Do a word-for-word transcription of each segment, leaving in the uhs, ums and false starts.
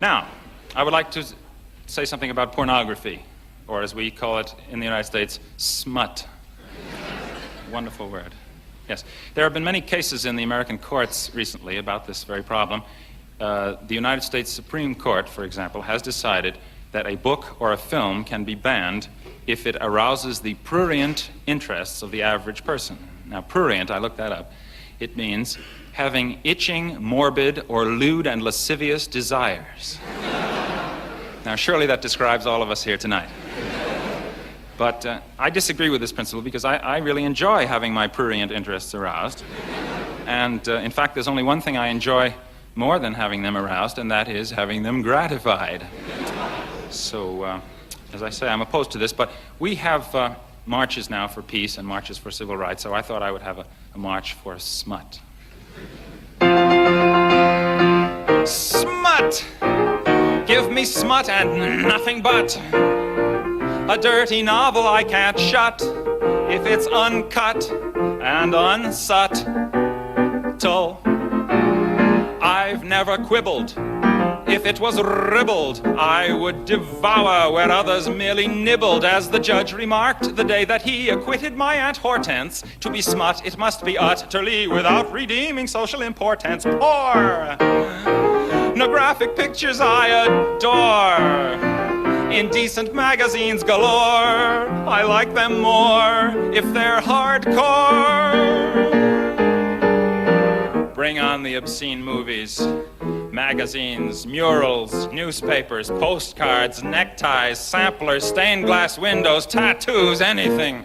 Now, I would like to say something about pornography, or as we call it in the United States, smut. Wonderful word. Yes. There have been many cases in the American courts recently about this very problem. Uh, the United States Supreme Court, for example, has decided that a book or a film can be banned if it arouses the prurient interests of the average person. Now, prurient, I looked that up. It means having itching, morbid, or lewd and lascivious desires. Now, surely that describes all of us here tonight. But uh, I disagree with this principle because I, I really enjoy having my prurient interests aroused. And uh, in fact, there's only one thing I enjoy more than having them aroused, and that is having them gratified. So, uh, as I say, I'm opposed to this, but we have uh, marches now for peace and marches for civil rights, so I thought I would have a, a march for smut. Smut! Give me smut and nothing but a dirty novel I can't shut if it's uncut and unsubtle. I've never quibbled. If it was ribald, I would devour where others merely nibbled. As the judge remarked the day that he acquitted my Aunt Hortense, to be smut, it must be utterly without redeeming social importance. Poor! No graphic pictures I adore. Indecent magazines galore. I like them more if they're hardcore. Bring on the obscene movies, magazines, murals, newspapers, postcards, neckties, samplers, stained glass windows, tattoos, anything.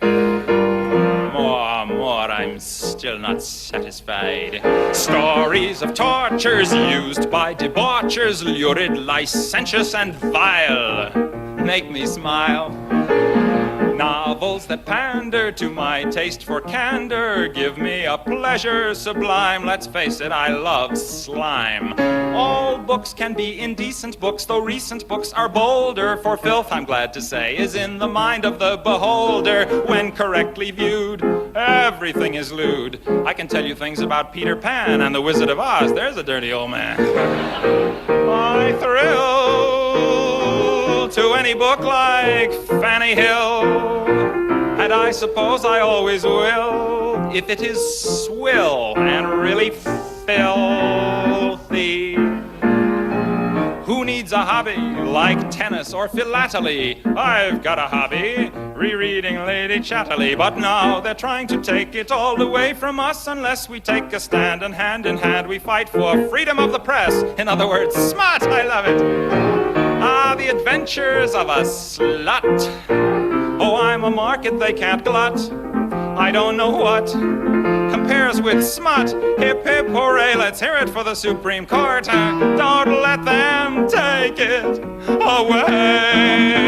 More, more, I'm still not satisfied. Stories of tortures used by debauchers, lurid, licentious, and vile, make me smile. Novels that pander to my taste for candor give me a pleasure sublime. Let's face it, I love slime. All books can be indecent books, though recent books are bolder. For filth, I'm glad to say, is in the mind of the beholder. When correctly viewed, everything is lewd. I can tell you things about Peter Pan and the Wizard of Oz. There's a dirty old man. I thrill to any book like Fanny Hill, and I suppose I always will, if it is swill and really filthy. Who needs a hobby like tennis or philately? I've got a hobby, rereading Lady Chatterley, but now they're trying to take it all away from us unless we take a stand, and hand in hand we fight for freedom of the press. In other words, smart, I love it. Ah, the adventures of a slut. Oh, I'm a market they can't glut. I don't know what compares with smut. Hip, hip, hooray, let's hear it for the Supreme Court. Don't let them take it away.